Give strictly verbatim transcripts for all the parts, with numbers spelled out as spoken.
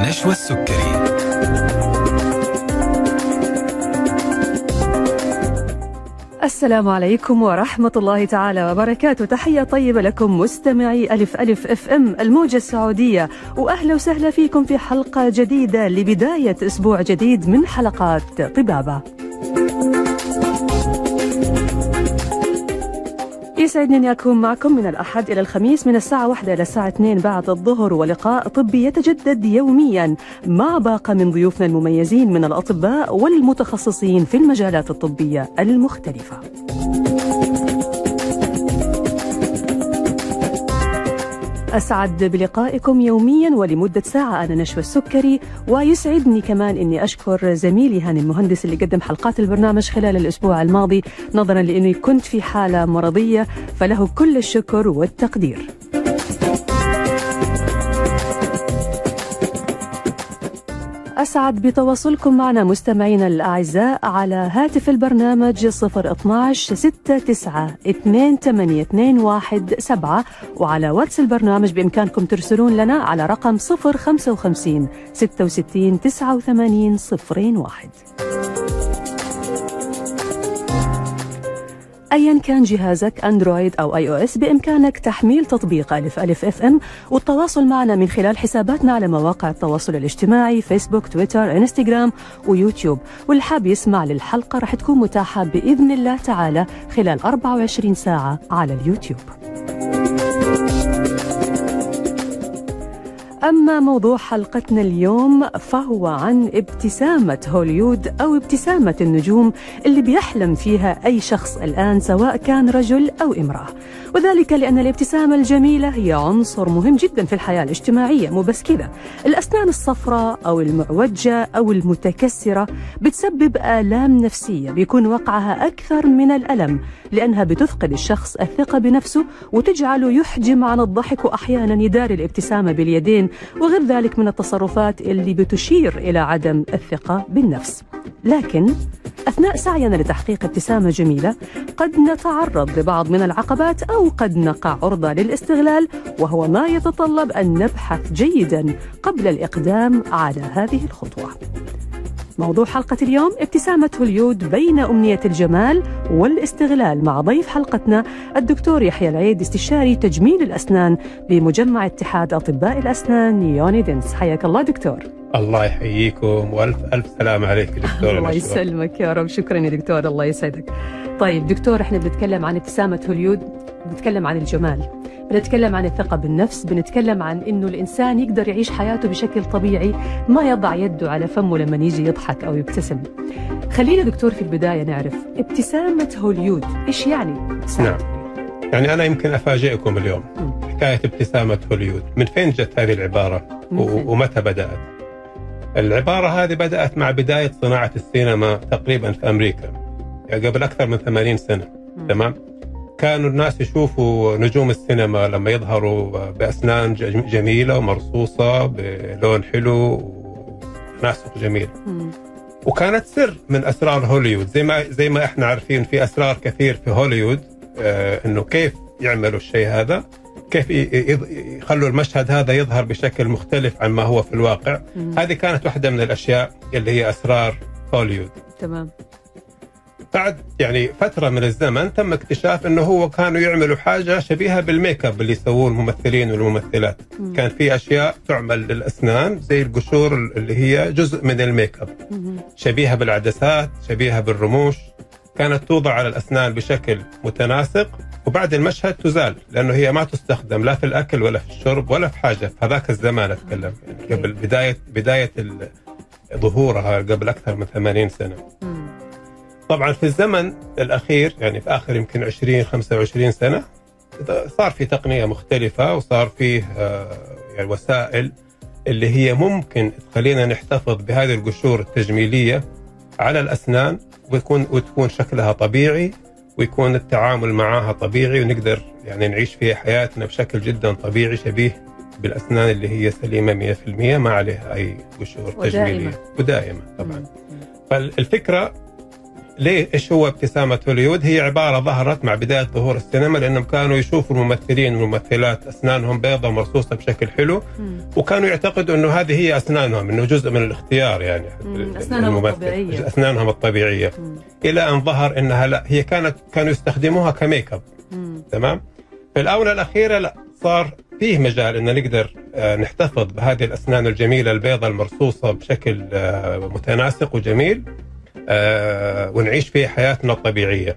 نشوى السكري. السلام عليكم ورحمة الله تعالى وبركاته، تحية طيبة لكم مستمعي ألف ألف إف إم الموجة السعودية، وأهلا وسهلا فيكم في حلقة جديدة لبداية أسبوع جديد من حلقات طبابة. يسعدني أن أكون معكم من الأحد إلى الخميس من الساعة واحدة إلى الساعة اثنين بعد الظهر، ولقاء طبي يتجدد يوميا مع باقة من ضيوفنا المميزين من الأطباء والمتخصصين في المجالات الطبية المختلفة. أسعد بلقائكم يوميا ولمدة ساعة، أنا نشوى السكري، ويسعدني كمان إني أشكر زميلي هاني المهندس اللي قدم حلقات البرنامج خلال الأسبوع الماضي، نظرا لأني كنت في حالة مرضية فله كل الشكر والتقدير. أسعد بتواصلكم معنا مستمعينا الأعزاء على هاتف البرنامج صفر اثناعش ستة تسعة اثنين ثمانية اثنين واحد سبعة، وعلى واتس البرنامج بإمكانكم ترسلون لنا على رقم صفر خمسة خمسة ستة ستة تسعة ثمانية صفر واحد. أيا كان جهازك أندرويد أو آي أو إس، بإمكانك تحميل تطبيق ألف ألف إف إم والتواصل معنا من خلال حساباتنا على مواقع التواصل الاجتماعي فيسبوك، تويتر، إنستغرام ويوتيوب. واللي حاب يسمع للحلقة رح تكون متاحة بإذن الله تعالى خلال أربعة وعشرين ساعة على اليوتيوب. أما موضوع حلقتنا اليوم فهو عن ابتسامة هوليوود أو ابتسامة النجوم اللي بيحلم فيها أي شخص الآن سواء كان رجل أو امرأة، وذلك لأن الابتسامة الجميلة هي عنصر مهم جدا في الحياة الاجتماعية. مو بس كذا، الأسنان الصفراء أو المعوجة أو المتكسرة بتسبب آلام نفسية بيكون وقعها أكثر من الألم، لأنها بتثقل الشخص الثقة بنفسه وتجعله يحجم عن الضحك، وأحيانا يداري الابتسامة باليدين، وغير ذلك من التصرفات اللي بتشير إلى عدم الثقة بالنفس. لكن أثناء سعينا لتحقيق ابتسامة جميلة قد نتعرض لبعض من العقبات أو قد نقع عرضة للاستغلال، وهو ما يتطلب أن نبحث جيدا قبل الإقدام على هذه الخطوة. موضوع حلقة اليوم ابتسامة هوليوود بين أمنية الجمال والاستغلال، مع ضيف حلقتنا الدكتور يحيى العيد، استشاري تجميل الأسنان بمجمع اتحاد أطباء الأسنان يونيدنتس. حياك الله دكتور. الله يحييكم وألف ألف سلام عليك دكتور. الله يسلمك يا رب، شكرا يا دكتور، الله يسعدك. طيب دكتور، احنا بنتكلم عن ابتسامة هوليوود، بنتكلم عن الجمال، بنتكلم عن الثقة بالنفس، بنتكلم عن إنه الإنسان يقدر يعيش حياته بشكل طبيعي، ما يضع يده على فمه لما يجي يضحك أو يبتسم. خلينا دكتور في البداية نعرف ابتسامة هوليوود إيش يعني؟ نعم، يعني أنا يمكن أفاجئكم اليوم م. حكاية ابتسامة هوليوود، من فين جت هذه العبارة ومتى بدأت؟ العبارة هذه بدأت مع بداية صناعة السينما تقريبا في أمريكا، يعني قبل أكثر من ثمانين سنة. م. تمام؟ كانوا الناس يشوفوا نجوم السينما لما يظهروا بأسنان جميلة ومرصوصة بلون حلو وناسق جميل، وكانت سر من أسرار هوليوود، زي ما زي ما احنا عارفين في أسرار كثير في هوليوود، آه انه كيف يعملوا الشيء هذا، كيف يخلوا المشهد هذا يظهر بشكل مختلف عن ما هو في الواقع. مم. هذه كانت واحدة من الأشياء اللي هي أسرار هوليوود. تمام. بعد يعني فترة من الزمن تم اكتشاف انه هو كانوا يعملوا حاجة شبيهة بالميك اب اللي يسووه الممثلين والممثلات. مم. كان في اشياء تعمل للاسنان زي القشور اللي هي جزء من الميك اب، شبيهة بالعدسات، شبيهة بالرموش، كانت توضع على الاسنان بشكل متناسق وبعد المشهد تزال، لانه هي ما تستخدم لا في الاكل ولا في الشرب ولا في حاجة في هذاك الزمان. اتكلم يعني قبل بداية بداية ظهورها قبل اكثر من ثمانين سنة. مم. طبعا في الزمن الأخير، يعني في آخر يمكن عشرين خمسة وعشرين سنة، صار في تقنية مختلفة وصار فيه يعني وسائل اللي هي ممكن تخلينا نحتفظ بهذه القشور التجميلية على الأسنان ويكون وتكون شكلها طبيعي ويكون التعامل معها طبيعي، ونقدر يعني نعيش فيها حياتنا بشكل جدا طبيعي شبيه بالأسنان اللي هي سليمة مئة بالمئة ما عليها أي قشور تجميلية ودائمة طبعا. فالفكرة ليه ايش هو ابتسامه هوليوود؟ هي عباره ظهرت مع بدايه ظهور السينما، لانهم كانوا يشوفوا الممثلين والممثلات اسنانهم بيضه ومرصوصه بشكل حلو، مم. وكانوا يعتقدوا انه هذه هي اسنانهم، انه جزء من الاختيار يعني مم. اسنانهم الطبيعيه اسنانهم الطبيعيه مم. الى ان ظهر انها لا، هي كانت كانوا يستخدموها كميك اب، تمام؟ في الاونه الاخيره لا، صار فيه مجال ان نقدر نحتفظ بهذه الاسنان الجميله البيضه المرصوصه بشكل متناسق وجميل، ونعيش فيه حياتنا الطبيعيه.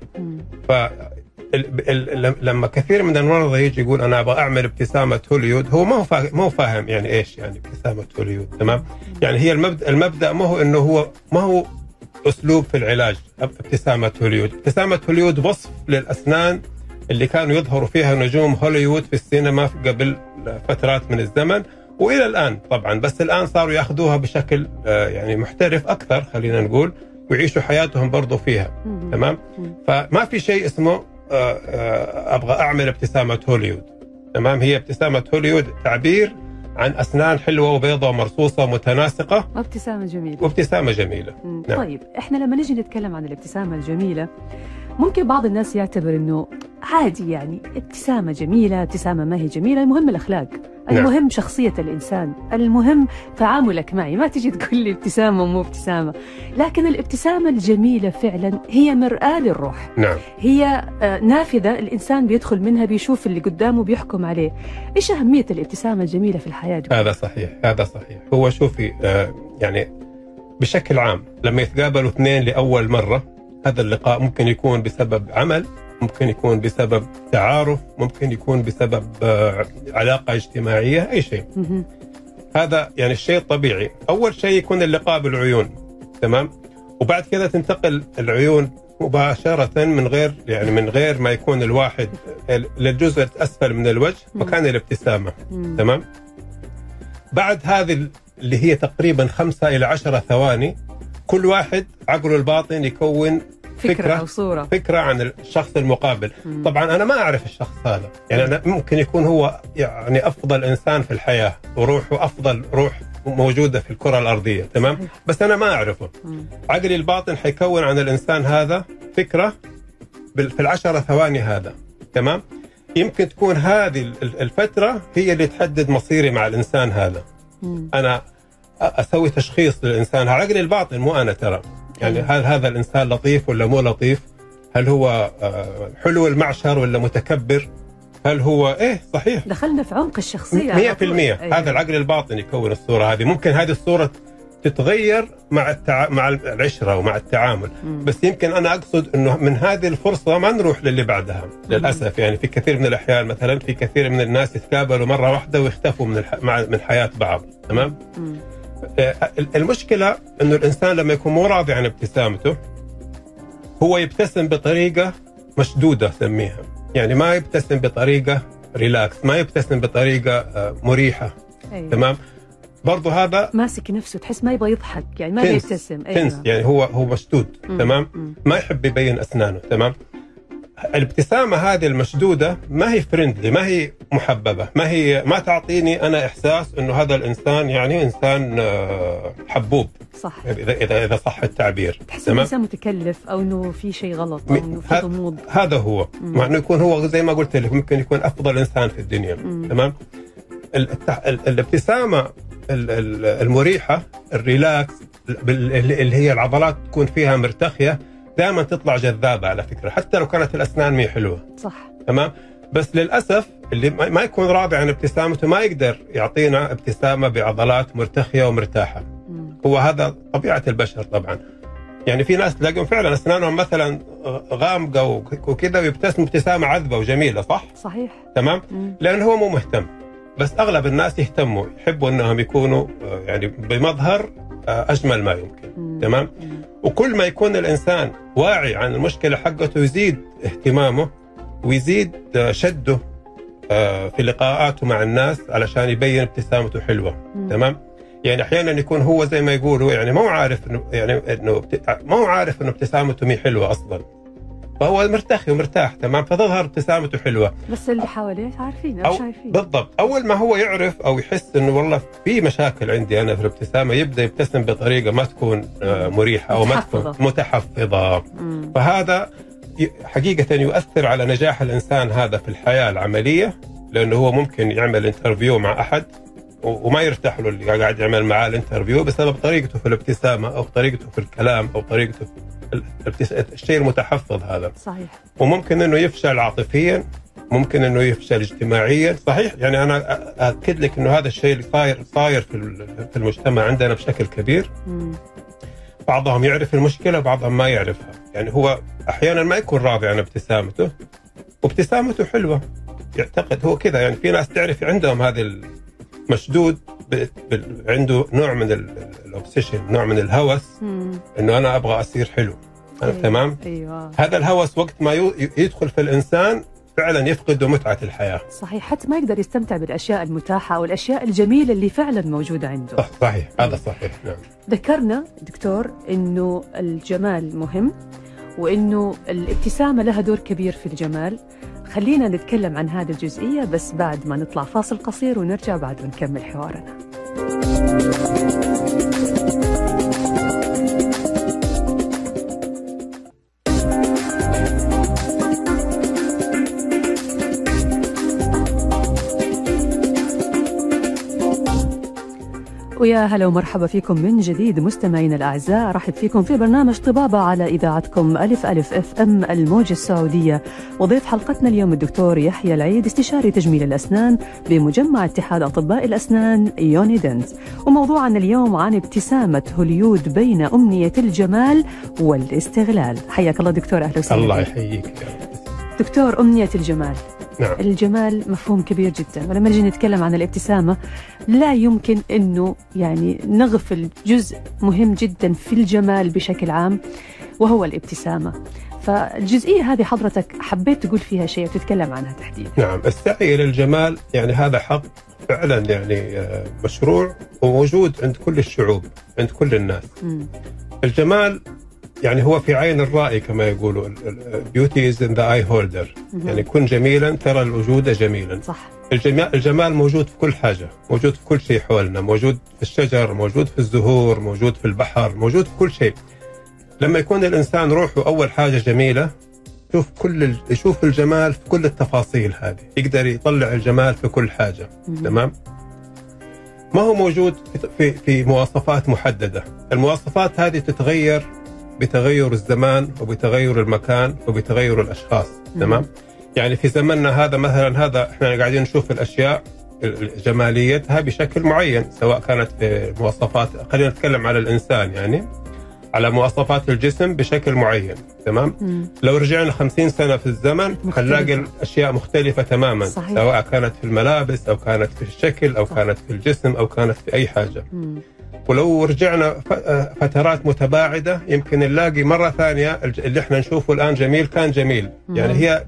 فلما كثير من المرضى يجي يقول انا ابغى اعمل ابتسامه هوليوود، هو ما هو ما هو فاهم يعني ايش يعني ابتسامه هوليوود، تمام؟ يعني هي المبدا المبدا ما هو انه هو ما هو اسلوب في العلاج ابتسامه هوليوود، ابتسامه هوليوود وصف للاسنان اللي كانوا يظهروا فيها نجوم هوليوود في السينما قبل فترات من الزمن والى الان طبعا، بس الان صاروا ياخذوها بشكل يعني محترف اكثر خلينا نقول، ويعيشوا حياتهم برضو فيها، تمام؟ فما في شيء اسمه ابغى اعمل ابتسامه هوليوود، تمام؟ هي ابتسامه هوليوود تعبير عن اسنان حلوه وبيضه ومرصوصه متناسقه وابتسامه جميله وابتسامه جميله نعم. طيب احنا لما نجي نتكلم عن الابتسامه الجميله، ممكن بعض الناس يعتبر انه عادي يعني ابتسامه جميله، ابتسامه ما هي جميله، المهم الاخلاق، المهم نعم. شخصيه الانسان، المهم تعاملك معي، ما تجي تقول لي ابتسامه مو ابتسامه، لكن الابتسامه الجميله فعلا هي مرآه للروح، نعم. هي نافذه الانسان بيدخل منها بيشوف اللي قدامه بيحكم عليه. ايش اهميه الابتسامه الجميله في الحياه؟ هذا صحيح، هذا صحيح. هو شوفي يعني بشكل عام لما يتقابلوا اثنين لاول مره، هذا اللقاء ممكن يكون بسبب عمل، ممكن يكون بسبب تعارف، ممكن يكون بسبب علاقة اجتماعية، أي شيء. هذا يعني الشيء الطبيعي. أول شيء يكون اللقاء بالعيون، تمام؟ وبعد كذا تنتقل العيون مباشرة من غير يعني من غير ما يكون الواحد للجزء الأسفل من الوجه مكان الابتسامة، تمام؟ بعد هذه اللي هي تقريبا خمسة إلى عشرة ثواني، كل واحد عقله الباطن يكون فكرة, فكرة أو صورة فكرة عن الشخص المقابل. مم. طبعا أنا ما أعرف الشخص هذا، يعني أنا ممكن يكون هو يعني أفضل إنسان في الحياة وروحه أفضل روح موجودة في الكرة الأرضية، تمام؟ صحيح. بس أنا ما أعرفه. مم. عقلي الباطن حيكون عن الإنسان هذا فكرة في العشرة ثواني هذا، تمام؟ يمكن تكون هذه الفترة هي اللي تحدد مصيري مع الإنسان هذا. مم. أنا أسوي تشخيص للإنسان، عقلي الباطن مو أنا ترى، يعني هل هذا الإنسان لطيف ولا مو لطيف؟ هل هو حلو المعشر ولا متكبر؟ هل هو إيه صحيح؟ دخلنا في عمق الشخصية مية بالمية. أيوة. هذا العقل الباطن يكون الصورة هذه، ممكن هذه الصورة تتغير مع التع... مع العشرة ومع التعامل، مم. بس يمكن أنا أقصد أنه من هذه الفرصة ما نروح للي بعدها للأسف. مم. يعني في كثير من الأحيان مثلا في كثير من الناس يتقابلوا مرة واحدة ويختفوا من الح... مع... من حياة بعض، تمام؟ مم. المشكلة أنه الإنسان لما يكون مو راضي عن ابتسامته هو يبتسم بطريقة مشدودة سميها، يعني ما يبتسم بطريقة ريلاكس، ما يبتسم بطريقة مريحة، أيوة. تمام؟ برضه هذا ماسك نفسه، تحس ما يبغى يضحك، يعني ما يبتسم، أيوة. يعني هو هو مشدود، مم. تمام؟ مم. ما يحب يبين أسنانه، تمام؟ الابتسامة هذه المشدودة ما هي فريندلي، ما هي محببة، ما هي ما تعطيني أنا إحساس إنه هذا الإنسان يعني إنسان حبوب، صح؟ إذا إذا صح التعبير، تحس إنه إنسان متكلف أو إنه في شيء غلط أو إنه في غموض. هذا هو، مع إنه يكون هو زي ما قلت لك ممكن يكون أفضل إنسان في الدنيا، مم. تمام؟ الابتسامة المريحة الريلاكس اللي هي العضلات تكون فيها مرتخية دائما تطلع جذابه على فكره، حتى لو كانت الاسنان مي حلوه، صح؟ تمام؟ بس للاسف اللي ما يكون راضي عن ابتسامته ما يقدر يعطينا ابتسامه بعضلات مرتخيه ومرتاحه. مم. هو هذا طبيعه البشر طبعا، يعني في ناس تلاقيهم فعلا اسنانهم مثلا غامقه وكذا ويبتسموا ابتسامه عذبه وجميله، صح؟ صحيح، تمام؟ لانه هو مو مهتم. بس اغلب الناس يهتموا، يحبوا انهم يكونوا يعني بمظهر اجمل ما يمكن، مم. تمام؟ مم. وكل ما يكون الإنسان واعي عن المشكلة حقته يزيد اهتمامه ويزيد شده في لقاءاته مع الناس علشان يبين ابتسامته حلوة، تمام؟ يعني أحيانا يكون هو زي ما يقولوا يعني ما هو عارف إنه يعني إنه ما هو عارف إنه ابتسامته مي حلوة أصلا، فهو مرتخي ومرتاح تمام، فتظهر ابتسامته حلوه. بس اللي حواليه عارفين او شايفين بالضبط. اول ما هو يعرف او يحس انه والله في مشاكل عندي انا في الابتسامه، يبدا يبتسم بطريقه ما تكون مريحه او ما تكون متحفظه. مم. فهذا حقيقه يؤثر على نجاح الانسان هذا في الحياه العمليه، لانه هو ممكن يعمل انترفيو مع احد وما يرتاح له اللي قاعد يعمل معاه الانترفيو بسبب طريقته في الابتسامه او طريقته في الكلام او طريقته في الشيء المتحفظ هذا. صحيح. وممكن انه يفشل عاطفيا، ممكن انه يفشل اجتماعيا. صحيح، يعني انا اكد لك انه هذا الشيء اللي صاير صاير في المجتمع عندنا بشكل كبير. مم. بعضهم يعرف المشكله وبعضهم ما يعرفها، يعني هو احيانا ما يكون راضي عن ابتسامته وابتسامته حلوه، يعتقد هو كذا. يعني في ناس تعرف عندهم هذه مشدود ب... ب... عنده نوع من الاوبسيشن، نوع من الهوس، انه انا ابغى اصير حلو. أيوة. تمام. أيوة. هذا الهوس وقت ما ي... يدخل في الانسان فعلا يفقد متعه الحياه. صحيح، حتى ما يقدر يستمتع بالاشياء المتاحه او الاشياء الجميله اللي فعلا موجوده عنده. صح صحيح، هذا صحيح. نعم. ذكرنا دكتور انه الجمال مهم وانه الابتسامه لها دور كبير في الجمال. خلينا نتكلم عن هذه الجزئية بس بعد ما نطلع فاصل قصير، ونرجع بعد ونكمل حوارنا. ويا هلا ومرحبا فيكم من جديد مستمعينا الأعزاء، رحب فيكم في برنامج طبابة على إذاعتكم ألف ألف إف إم الموجة السعودية. وضيف حلقتنا اليوم الدكتور يحيى العيد، استشاري تجميل الأسنان بمجمع اتحاد أطباء الأسنان يونيدنتس. وموضوعنا اليوم عن ابتسامة هوليوود بين أمنية الجمال والاستغلال. حياك الله دكتور، أهلا وسهلا. الله يحييك. دكتور، أمنية الجمال. نعم. الجمال مفهوم كبير جدا، ولما نجي نتكلم عن الابتسامة لا يمكن أنه يعني نغفل جزء مهم جدا في الجمال بشكل عام وهو الابتسامة. فالجزئية هذه حضرتك حبيت تقول فيها شيء وتتكلم عنها تحديدا. نعم، السعي للجمال يعني هذا حق فعلا، يعني مشروع وموجود عند كل الشعوب، عند كل الناس. م. الجمال يعني هو في عين الرائي كما يقولوا، بيوتي از ان ذا اي هولدر، يعني كن جميلا ترى الوجود جميلا. صح. الجمال موجود في كل حاجه، موجود في كل شيء حولنا، موجود في الشجر، موجود في الزهور، موجود في البحر، موجود في كل شيء. لما يكون الانسان روحه اول حاجه جميله، يشوف كل ال... يشوف الجمال في كل التفاصيل هذه، يقدر يطلع الجمال في كل حاجه. تمام. ما هو موجود في في مواصفات محدده، المواصفات هذه تتغير بتغير الزمان وبتغير المكان وبتغير الاشخاص. تمام. يعني في زمننا هذا مثلا، هذا احنا قاعدين نشوف الاشياء جماليتها بشكل معين، سواء كانت في مواصفات، خلينا نتكلم على الانسان، يعني على مواصفات الجسم بشكل معين. تمام. مم. لو رجعنا خمسين سنه في الزمن حنلاقي الاشياء مختلفه تماما. صحيح. سواء كانت في الملابس او كانت في الشكل او صح. كانت في الجسم او كانت في اي حاجه. مم. ولو رجعنا فترات متباعدة يمكن نلاقي مرة ثانية اللي احنا نشوفه الآن جميل كان جميل. يعني هي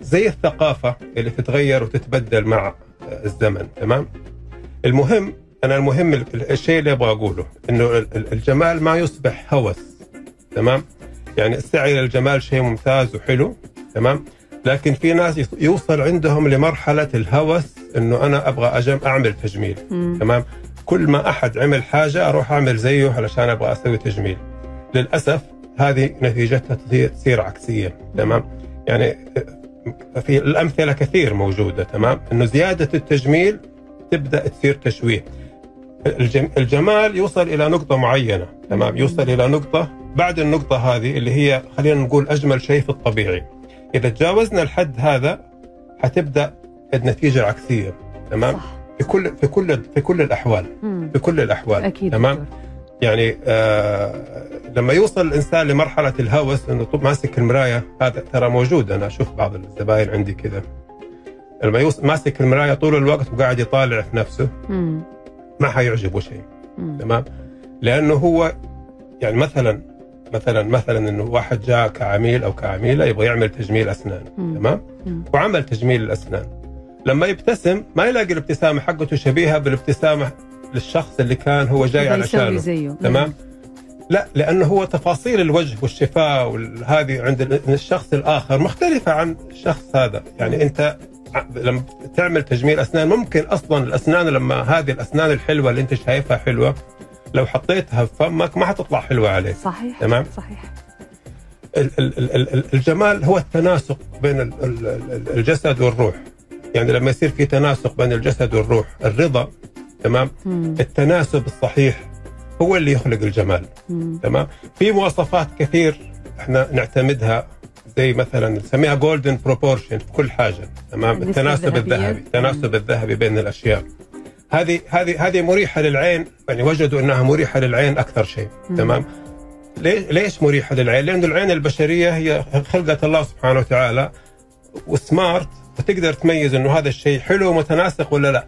زي الثقافة اللي تتغير وتتبدل مع الزمن. تمام. المهم، أنا المهم الشيء اللي أبغى أقوله إنه الجمال ما يصبح هوس. تمام. يعني السعي للجمال شيء ممتاز وحلو. تمام. لكن في ناس يوصل عندهم لمرحلة الهوس، إنه أنا أبغى أجم أعمل تجميل. مم. تمام. كل ما أحد عمل حاجة أروح أعمل زيه علشان أبغى أسوي تجميل. للأسف هذه نتيجتها تصير عكسية. تمام. يعني في الأمثلة كثير موجودة. تمام. إنه زيادة التجميل تبدأ تصير تشويه. الجمال يوصل إلى نقطة معينة. تمام. يوصل إلى نقطة، بعد النقطة هذه اللي هي خلينا نقول أجمل شيء في الطبيعي، إذا تجاوزنا الحد هذا حتبدأ النتيجة العكسية. تمام. صح. في كل في كل في كل الاحوال. مم. في كل الاحوال. أكيد. تمام. يعني آه لما يوصل الانسان لمرحله الهوس، انه طب ماسك المرايه، هذا ترى موجود، انا اشوف بعض الزباين عندي كذا لما يوصل ماسك المرايه طول الوقت وقاعد يطالع في نفسه. مم. ما حيعجبه شيء. تمام. لانه هو يعني مثلا مثلا مثلا انه واحد جاء كعميل او كعميله يبغى يعمل تجميل اسنان. تمام. وعمل تجميل الاسنان، لما يبتسم ما يلاقي الابتسامه حقته شبيهه بالابتسامه للشخص اللي كان هو جاي علشانه. تمام. لا، لأنه هو تفاصيل الوجه والشفاه وهذه عند الشخص الآخر مختلفة عن الشخص هذا. يعني أنت لما تعمل تجميل أسنان ممكن أصلا الأسنان، لما هذه الأسنان الحلوة اللي أنت شايفها حلوة لو حطيتها في فمك ما حتطلع حلوة عليك. صحيح، تمام؟ صحيح. الجمال هو التناسق بين الجسد والروح، يعني لما يصير في تناسق بين الجسد والروح، الرضا، تمام؟ مم. التناسب الصحيح هو اللي يخلق الجمال. مم. تمام؟ في مواصفات كثير احنا نعتمدها زي مثلا نسميها جولدن بروبورشن في كل حاجه، تمام؟ التناسب الذهبي، التناسب الذهبي بين الاشياء. هذه هذه هذه مريحه للعين، يعني وجدوا انها مريحه للعين اكثر شيء، تمام؟ ليش ليش مريحه للعين؟ لأن العين البشريه هي خلقت الله سبحانه وتعالى وسمارت، وتقدر تميز انه هذا الشيء حلو ومتناسق ولا لا،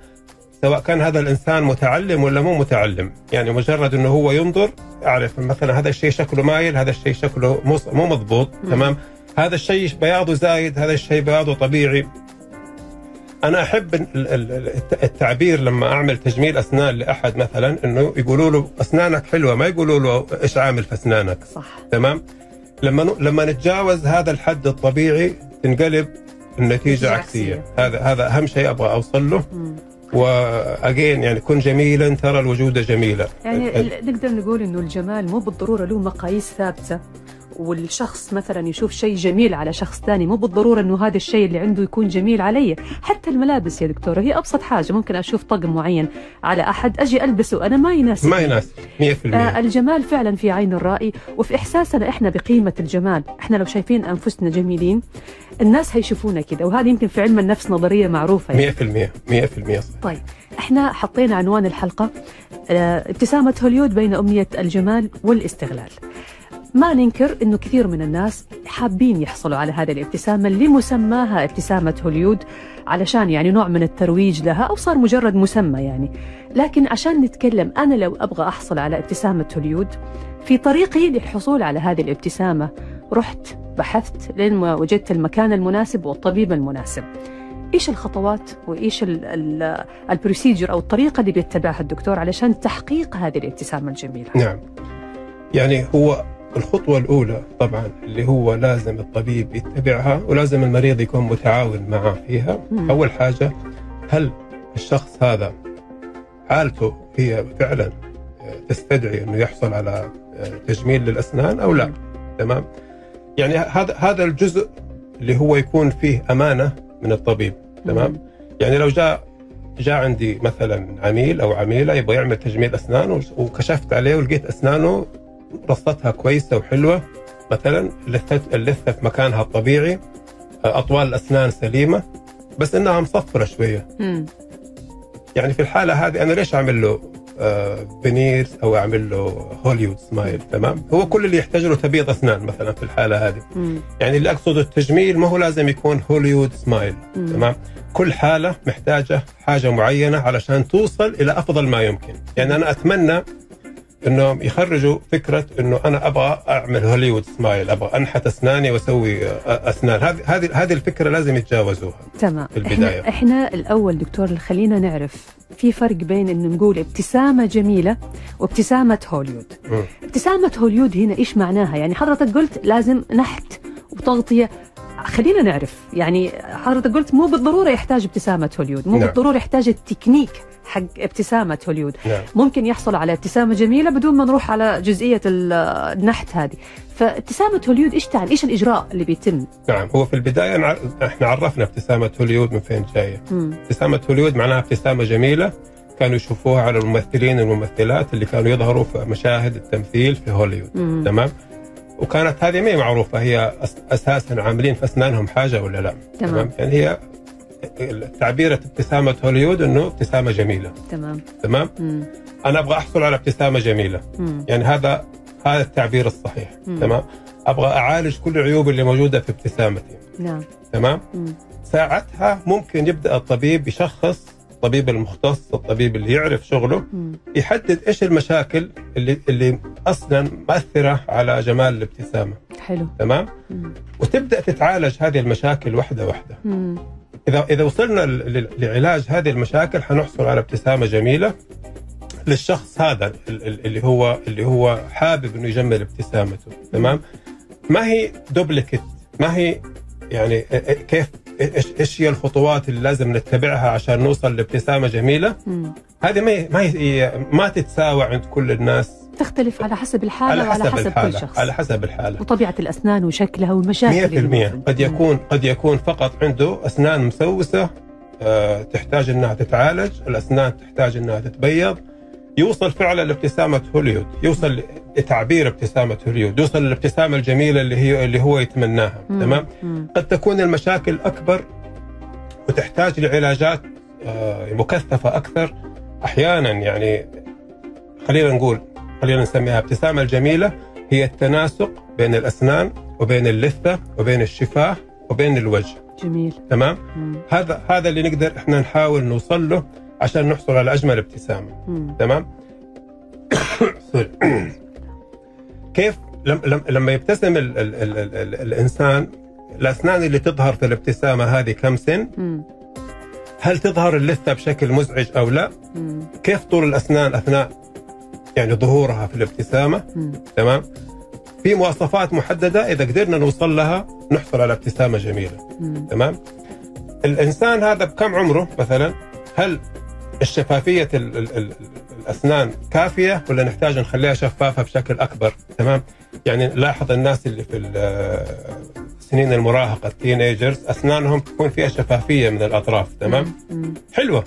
سواء كان هذا الانسان متعلم ولا مو متعلم. يعني مجرد انه هو ينظر يعرف مثلا هذا الشيء شكله مايل، هذا الشيء شكله مو مضبوط، تمام؟ هذا الشيء بياضه زايد، هذا الشيء بياضه طبيعي. أنا أحب التعبير لما أعمل تجميل أسنان لأحد مثلا، إنه يقولوا له أسنانك حلوة، ما يقولوا له إيش عامل في أسنانك. صح، تمام؟ لما لما نتجاوز هذا الحد الطبيعي تنقلب النتيجة عكسية. هذا هذا أهم شيء أبغى أوصل له. مم. واجين يعني كن جميلا ترى الوجود جميلة. يعني ال... نقدر نقول إنه الجمال مو بالضرورة له مقاييس ثابتة، والشخص مثلا يشوف شيء جميل على شخص ثاني مو بالضروره انه هذا الشيء اللي عنده يكون جميل علي. حتى الملابس يا دكتوره هي ابسط حاجه، ممكن اشوف طقم معين على احد اجي البسه انا ما يناسب، ما يناسب مية بالمية. آه الجمال فعلا في عين الرأي وفي احساسنا احنا بقيمه الجمال. احنا لو شايفين انفسنا جميلين الناس هيشوفونا كذا، وهذه يمكن في علم النفس نظريه معروفه يعني. مية بالمية مية بالمية. طيب احنا حطينا عنوان الحلقه آه ابتسامه هوليوود بين امنيه الجمال والاستغلال. ما ننكر انه كثير من الناس حابين يحصلوا على هذه الابتسامه اللي مسماها ابتسامه هوليوود علشان يعني نوع من الترويج لها، او صار مجرد مسمى يعني. لكن عشان نتكلم، انا لو ابغى احصل على ابتسامه هوليوود، في طريقي للحصول على هذه الابتسامه رحت بحثت لين ما وجدت المكان المناسب والطبيب المناسب. ايش الخطوات وايش البروسيجر او الطريقه اللي بيتبعها الدكتور علشان تحقيق هذه الابتسامه الجميله؟ نعم، يعني هو الخطوة الأولى طبعا اللي هو لازم الطبيب يتبعها ولازم المريض يكون متعاون معاه فيها. مم. أول حاجة، هل الشخص هذا حالته هي فعلا تستدعي أنه يحصل على تجميل للأسنان أو لا؟ مم. تمام؟ يعني هذا هذا الجزء اللي هو يكون فيه أمانة من الطبيب، تمام؟ مم. يعني لو جاء جاء عندي مثلا عميل أو عميلة يبغى يعمل تجميل أسنان وكشفت عليه ولقيت أسنانه رصتها كويسة وحلوة، مثلا اللثة في مكانها الطبيعي، أطوال الأسنان سليمة، بس إنها مصفرة شوية. مم. يعني في الحالة هذه أنا ليش أعمل له فينيرز أو أعمل له هوليوود سمايل، تمام؟ هو كل اللي يحتاج له تبييض أسنان مثلا في الحالة هذه. مم. يعني اللي أقصده التجميل ما هو لازم يكون هوليوود سمايل، تمام؟ كل حالة محتاجة حاجة معينة علشان توصل إلى أفضل ما يمكن. يعني أنا أتمنى انهم يخرجوا فكره انه انا ابغى اعمل هوليوود سمايل، ابغى انحت اسناني واسوي اسنان. هذه هذه هذه الفكره لازم يتجاوزوها. تمام، في البدايه احنا, احنا الاول دكتور خلينا نعرف في فرق بين انه نقول ابتسامه جميله وابتسامه هوليوود. م. ابتسامه هوليوود هنا ايش معناها؟ يعني حضرتك قلت لازم نحت وتغطيه، خلينا نعرف يعني حضرتك قلت مو بالضروره يحتاج ابتسامه هوليوود، مو نعم. بالضروره يحتاج التكنيك حق ابتسامة هوليوود. نعم. ممكن يحصل على ابتسامة جميلة بدون ما نروح على جزئية النحت هذه. فابتسامة هوليوود ايش تعني؟ ايش الإجراء اللي بيتم؟ نعم، هو في البداية نع... احنا عرفنا ابتسامة هوليوود من فين جاية. ابتسامة هوليوود معناها ابتسامة جميلة كانوا يشوفوها على الممثلين والممثلات اللي كانوا يظهروا في مشاهد التمثيل في هوليوود، تمام؟ وكانت هذه ما معروفة هي أس... أساسا عاملين في أسنانهم حاجة ولا لا، تمام؟ يعني هي تعبيرة ابتسامة هوليوود انه ابتسامة جميلة. تمام تمام مم. انا ابغى احصل على ابتسامة جميلة. مم. يعني هذا هذا التعبير الصحيح. مم. تمام، ابغى اعالج كل العيوب اللي موجودة في ابتسامتي. نعم، تمام. مم. ساعتها ممكن يبدا الطبيب يشخص، الطبيب المختص، الطبيب اللي يعرف شغله، مم. يحدد ايش المشاكل اللي اللي اصلا مؤثرة على جمال الابتسامة. حلو، تمام. مم. وتبدا تتعالج هذه المشاكل واحدة واحدة. مم. إذا إذا وصلنا لعلاج هذه المشاكل حنحصل على ابتسامة جميلة. للشخص هذا اللي هو اللي هو حابب انه يجمل ابتسامته، تمام؟ ما هي دوبليكت، ما هي يعني كيف ايش هي الخطوات اللي لازم نتبعها عشان نوصل لابتسامه جميله؟ هذه ما هي ما هي ما تتساوى عند كل الناس، تختلف على حسب الحالة على حسب, وعلى حسب الحالة. كل شخص على حسب الحالة وطبيعة الأسنان وشكلها والمشاكل. مئة بالمئة قد يكون قد يكون فقط عنده أسنان مسوسة أه تحتاج أنها تتعالج، الأسنان تحتاج أنها تتبيض، يوصل فعلا لابتسامة هوليوود، يوصل لتعبير ابتسامة هوليوود، يوصل للابتسامة الجميلة اللي هي اللي هو يتمناها، تمام؟ قد تكون المشاكل أكبر وتحتاج لعلاجات أه مكثفة أكثر. أحيانا يعني خلينا نقول خلينا نسميها ابتسامة الجميلة هي التناسق بين الأسنان وبين اللثة وبين الشفاه وبين الوجه. جميل، تمام؟ مم. هذا هذا اللي نقدر احنا نحاول نوصل له عشان نحصل على أجمل ابتسامة. مم. تمام؟ كيف لم لما يبتسم ال ال ال ال ال الإنسان، الأسنان اللي تظهر في الابتسامة هذه كم سن؟ مم. هل تظهر اللثة بشكل مزعج أو لا؟ مم. كيف طول الأسنان أثناء يعني ظهورها في الابتسامة، م. تمام؟ في مواصفات محددة إذا قدرنا نوصل لها نحصل على ابتسامة جميلة، م. تمام؟ الإنسان هذا بكم عمره مثلا؟ هل الشفافية ال ال ال الأسنان كافية ولا نحتاج نخليها شفافة بشكل أكبر، تمام؟ يعني لاحظ الناس اللي في سنين المراهقة التينيجرز أسنانهم تكون فيها شفافية من الأطراف، تمام؟ م. حلوة،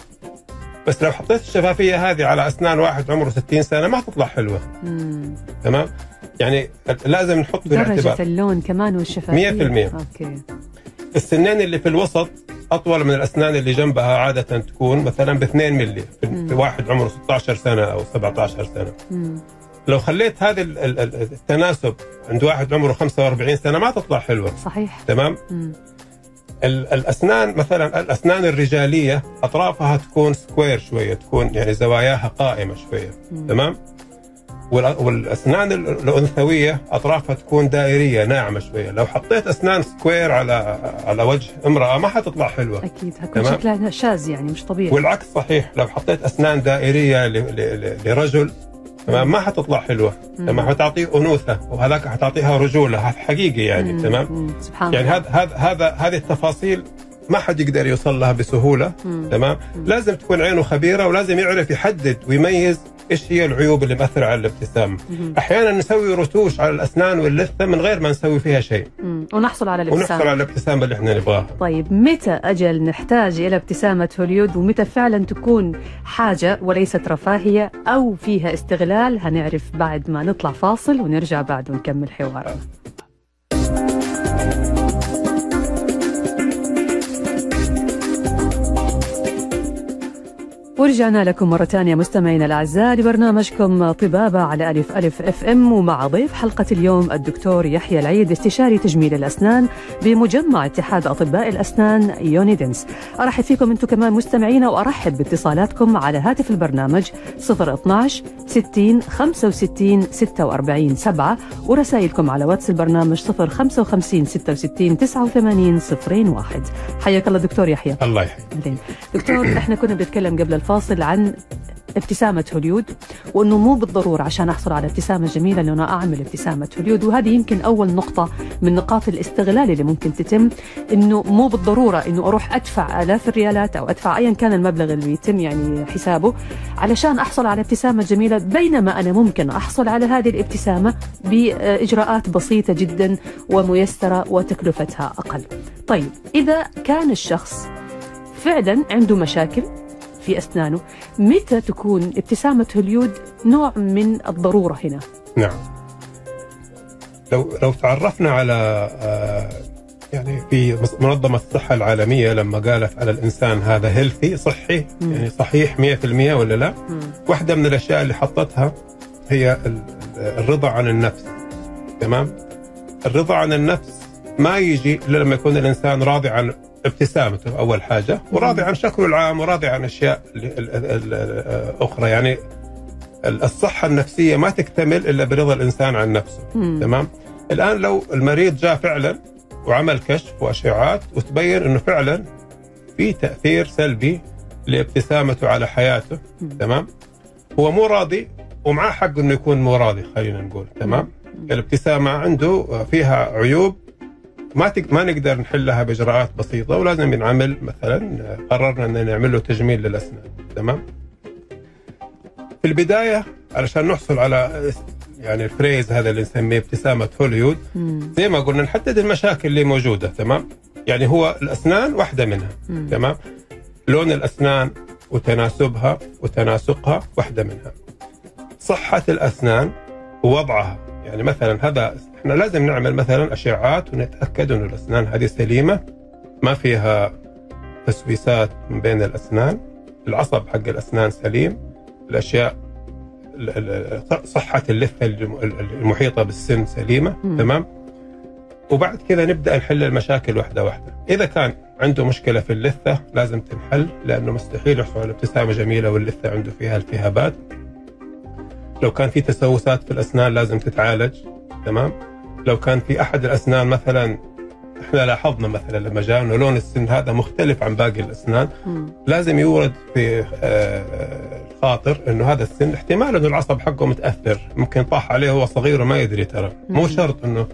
بس لو حطيت الشفافيه هذه على اسنان واحد عمره ستين سنه ما تطلع حلوه. مم. تمام؟ يعني لازم نحط في الاعتبار درجه اللون كمان والشفافيه مئة بالمئة. اوكي. السنين اللي في الوسط اطول من الاسنان اللي جنبها عاده تكون مثلا ب اثنين مللي في واحد عمره ستة عشر سنه او سبعة عشر سنه. مم. لو خليت هذا التناسب عند واحد عمره خمسة وأربعين سنه ما تطلع حلوه. صحيح. تمام؟ مم. الأسنان مثلا الأسنان الرجالية أطرافها تكون سكوير شوية، تكون يعني زواياها قائمة شوية، م. تمام؟ والأسنان الأنثوية أطرافها تكون دائرية ناعمة شوية. لو حطيت أسنان سكوير على على وجه امرأة ما حتطلع حلوة، أكيد هتكون شكلها شاذ يعني مش طبيعي. والعكس صحيح، لو حطيت أسنان دائرية لرجل تمام ما حتطلع حلوه، تمام؟ حتعطيه انوثه وهذاك حتعطيها رجوله حقيقي يعني. مم. تمام؟ مم. سبحان يعني هذا هذا هذا هذه التفاصيل ما حد يقدر يوصل لها بسهوله. مم. تمام؟ مم. لازم تكون عينه خبيره ولازم يعرف يحدد ويميز ايش هي العيوب اللي مأثره على الابتسامه. مم. احيانا نسوي رتوش على الاسنان واللثه من غير ما نسوي فيها شيء. مم. ونحصل على الابتسامه ونحصل على الابتسامه اللي احنا نبغاها. طيب متى اجل نحتاج الى ابتسامه هوليوود، ومتى فعلا تكون حاجه وليست رفاهيه او فيها استغلال؟ هنعرف بعد ما نطلع فاصل ونرجع بعد ونكمل حوارنا. ورجعنا لكم مرة ثانية مستمعينا الأعزاء لبرنامجكم طبابة على ألف ألف إف إم، ومع ضيف حلقة اليوم الدكتور يحيى العيد، استشاري تجميل الأسنان بمجمع اتحاد أطباء الأسنان يونيدنس. أرحب فيكم أنتم كمان مستمعينا، وأرحب باتصالاتكم على هاتف البرنامج صفر اثناعش ستين خمسة وستين ستة وأربعين سبعة، ورسائلكم على واتس البرنامج صفر خمسة وخمسين ستة وستين تسعة وثمانين صفرين واحد. حياك الله دكتور يحيى. الله يحييك. دكتور احنا كنا بنتكلم قبل الفاصل فاصل عن ابتسامة هوليوود، وأنه مو بالضرورة عشان أحصل على ابتسامة جميلة أنه أنا أعمل ابتسامة هوليوود، وهذه يمكن أول نقطة من نقاط الاستغلال اللي ممكن تتم، أنه مو بالضرورة أنه أروح أدفع آلاف الريالات أو أدفع أيا كان المبلغ اللي يتم يعني حسابه علشان أحصل على ابتسامة جميلة، بينما أنا ممكن أحصل على هذه الابتسامة بإجراءات بسيطة جدا وميسرة وتكلفتها أقل. طيب إذا كان الشخص فعلا عنده مشاكل في أسنانه، متى تكون ابتسامة هوليوود نوع من الضرورة هنا؟ نعم، لو لو تعرفنا على يعني في منظمة الصحة العالمية لما قالت على الإنسان هذا هيلثي صحي، م. يعني صحيح مئة بالمئة ولا لا؟ م. واحدة من الأشياء اللي حطتها هي الرضا عن النفس، تمام؟ الرضا عن النفس ما يجي إلا لما يكون الإنسان راضي عن ابتسامته أول حاجة، وراضي عن شكله العام، وراضي عن أشياء أخرى. يعني الصحة النفسية ما تكتمل إلا برضا الإنسان عن نفسه. مم. تمام؟ الآن لو المريض جاء فعلا وعمل كشف وأشعات وتبين أنه فعلا في تأثير سلبي لابتسامته على حياته، مم. تمام؟ هو مو راضي ومعاه حق انه يكون مو راضي، خلينا نقول تمام. الابتسامه عنده فيها عيوب ما تك... ما نقدر نحلها باجراءات بسيطه، ولازم ينعمل مثلا، قررنا ان نعمل له تجميل للاسنان تمام. في البدايه علشان نحصل على يعني الفريز هذا اللي نسميه ابتسامه هوليوود، زي ما قلنا نحدد المشاكل اللي موجوده تمام. يعني هو الاسنان واحده منها مم. تمام. لون الاسنان وتناسبها وتناسقها واحده منها. صحه الاسنان ووضعها، يعني مثلا هذا احنا لازم نعمل مثلا اشعاعات ونتاكد انه الاسنان هذه سليمه، ما فيها تسويسات من بين الاسنان، العصب حق الاسنان سليم، الاشياء صحه اللثه المحيطه بالسن سليمه م. تمام. وبعد كذا نبدا نحل المشاكل واحده واحده. اذا كان عنده مشكله في اللثه لازم تنحل، لانه مستحيل يحصل على ابتسامه جميله واللثه عنده فيها التهابات. لو كان في تسوسات في الاسنان لازم تتعالج تمام. لو كان في احد الاسنان مثلا، احنا لاحظنا مثلا لما جاءنا لون السن هذا مختلف عن باقي الاسنان، م. لازم يورد في الخاطر انه هذا السن احتمال انه العصب حقه متاثر، ممكن طاح عليه وهو صغير وما يدري. ترى مو شرط انه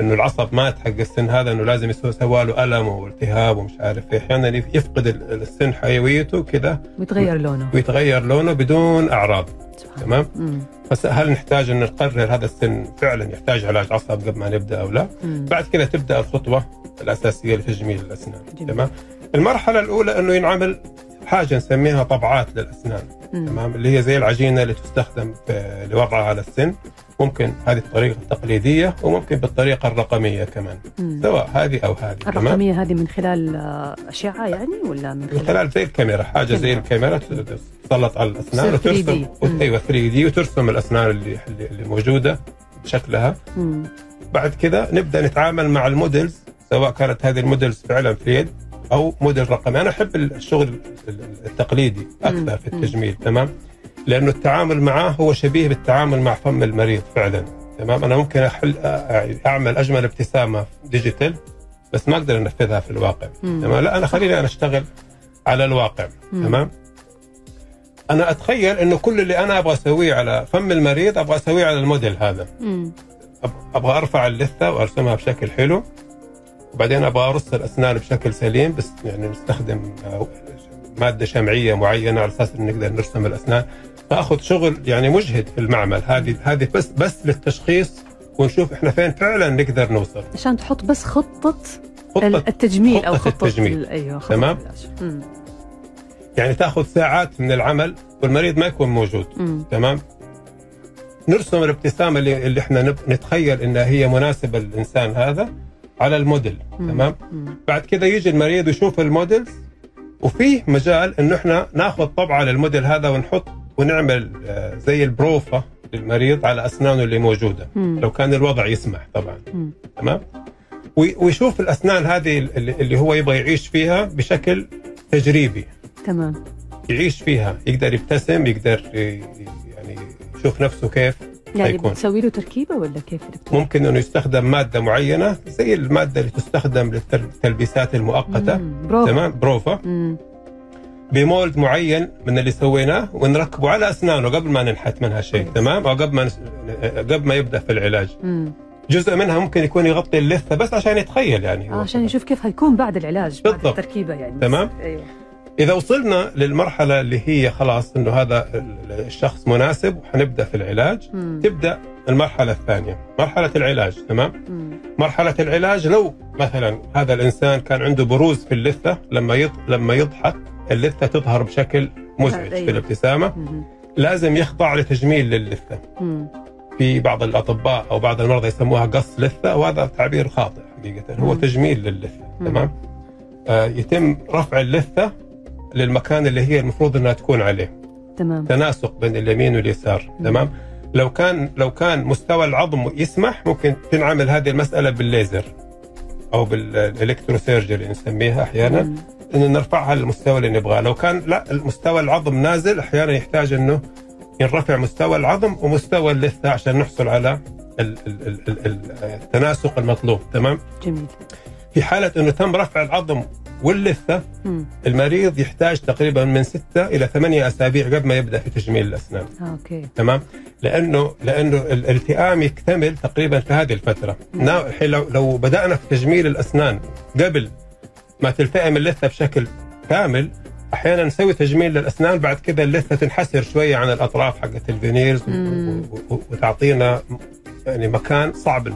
انه العصب مات حق السن هذا، انه لازم يسوي سوى له الم والتهاب ومش عارف ايه. احيانا يعني يفقد السن حيويته كذا ويتغير لونه ويتغير لونه بدون اعراض تمام. بس هل نحتاج ان نقرر هذا السن فعلا يحتاج علاج عصب قبل ما نبدا او لا؟ مم. بعد كذا تبدا الخطوه الاساسيه لتجميل الاسنان تمام. المرحله الاولى انه ينعمل حاجه نسميها طبعات للاسنان تمام، اللي هي زي العجينه اللي تستخدم لوضعها على السن. ممكن هذه الطريقه التقليديه وممكن بالطريقه الرقميه كمان، سواء هذه او هذه. الرقميه هذه من خلال اشعه يعني، ولا من خلال, من خلال زي الكاميرا، حاجه زي الكاميرا تسلط على الاسنان وترسم ايوه ثري دي، وترسم الاسنان اللي اللي موجوده بشكلها. مم. بعد كذا نبدا نتعامل مع المودلز، سواء كانت هذه المودلز فعلا ثري دي او موديل رقمي. انا احب الشغل التقليدي اكثر في التجميل تمام، لانه التعامل معاه هو شبيه بالتعامل مع فم المريض فعلا تمام. انا ممكن احل اعمل اجمل ابتسامه ديجيتال بس ما اقدر انفذها في الواقع تمام. لا انا خليني انا اشتغل على الواقع تمام. انا اتخيل انه كل اللي انا ابغى اسويه على فم المريض ابغى اسويه على الموديل هذا. مم. ابغى ارفع اللثه وارسمها بشكل حلو، وبعدين ابغى ارص الاسنان بشكل سليم، بس يعني نستخدم ماده شمعيه معينه على اساس انه نقدر نرسم الاسنان. فاخذ شغل يعني مجهد في المعمل. هذه هذه بس بس للتشخيص، ونشوف احنا فين فعلا نقدر نوصل، عشان تحط بس خطه, خطة التجميل خطة او خطه التجميل ايوه تمام. يعني تاخذ ساعات من العمل والمريض ما يكون موجود مم. تمام. نرسم الابتسامه اللي, اللي احنا نتخيل انها هي مناسبه للانسان هذا على الموديل تمام. مم. بعد كذا يجي المريض ويشوف الموديلز، وفيه مجال انه احنا ناخذ طبعه للموديل هذا ونحط ونعمل زي البروفه للمريض على اسنانه اللي موجوده. مم. لو كان الوضع يسمح طبعا. مم. تمام. ويشوف الاسنان هذه اللي هو يبغى يعيش فيها بشكل تجريبي تمام. يعيش فيها، يقدر يبتسم، يقدر يعني يشوف نفسه كيف. يعني بتسوي له تركيبه ولا كيف الدكتور؟ ممكن انه يستخدم ماده معينه زي الماده اللي تستخدم للتلبيسات المؤقته بروفة. تمام بروفه مم. بمولد معين من اللي سويناه ونركبه على اسنانه قبل ما ننحت منها شيء تمام، او قبل ما نس... قبل ما يبدا في العلاج. مم. جزء منها ممكن يكون يغطي اللثه بس عشان يتخيل يعني آه عشان يشوف كيف هيكون بعد العلاج بالضبط. بعد التركيبه يعني تمام. ايوه اذا وصلنا للمرحله اللي هي خلاص انه هذا الشخص مناسب وحنبدا في العلاج، مم. تبدا المرحله الثانيه، مرحله العلاج تمام. مم. مرحله العلاج لو مثلا هذا الانسان كان عنده بروز في اللثه، لما يط... لما يضحك اللثه تظهر بشكل مزعج في الابتسامه. مم. لازم يخضع لتجميل للثه. في بعض الاطباء او بعض المرضى يسموها قص لثه، وهذا تعبير خاطئ حقيقه. هو مم. تجميل للثه تمام. آه يتم رفع اللثه للمكان اللي هي المفروض انها تكون عليه تمام، تناسق بين اليمين واليسار تمام. لو كان لو كان مستوى العظم يسمح، ممكن تنعمل هذه المساله بالليزر او بالالكتروسيرجري نسميها احيانا، انه نرفعها للمستوى اللي نبغاه. لو كان لا مستوى العظم نازل، احيانا يحتاج انه ينرفع مستوى العظم ومستوى اللثه عشان نحصل على التناسق المطلوب تمام. جميل. في حاله انه تم رفع العظم واللثه المريض يحتاج تقريبا من ستة الى ثمانية اسابيع قبل ما يبدا في تجميل الاسنان. اوكي تمام، لانه لانه الالتئام يكتمل تقريبا في هذه الفتره. لو لو بدانا في تجميل الاسنان قبل ما تلتئم اللثه بشكل كامل، احيانا نسوي تجميل للاسنان بعد كذا اللثه تنحسر شويه عن الاطراف حقت الفينيرز وتعطينا يعني مكان صعب.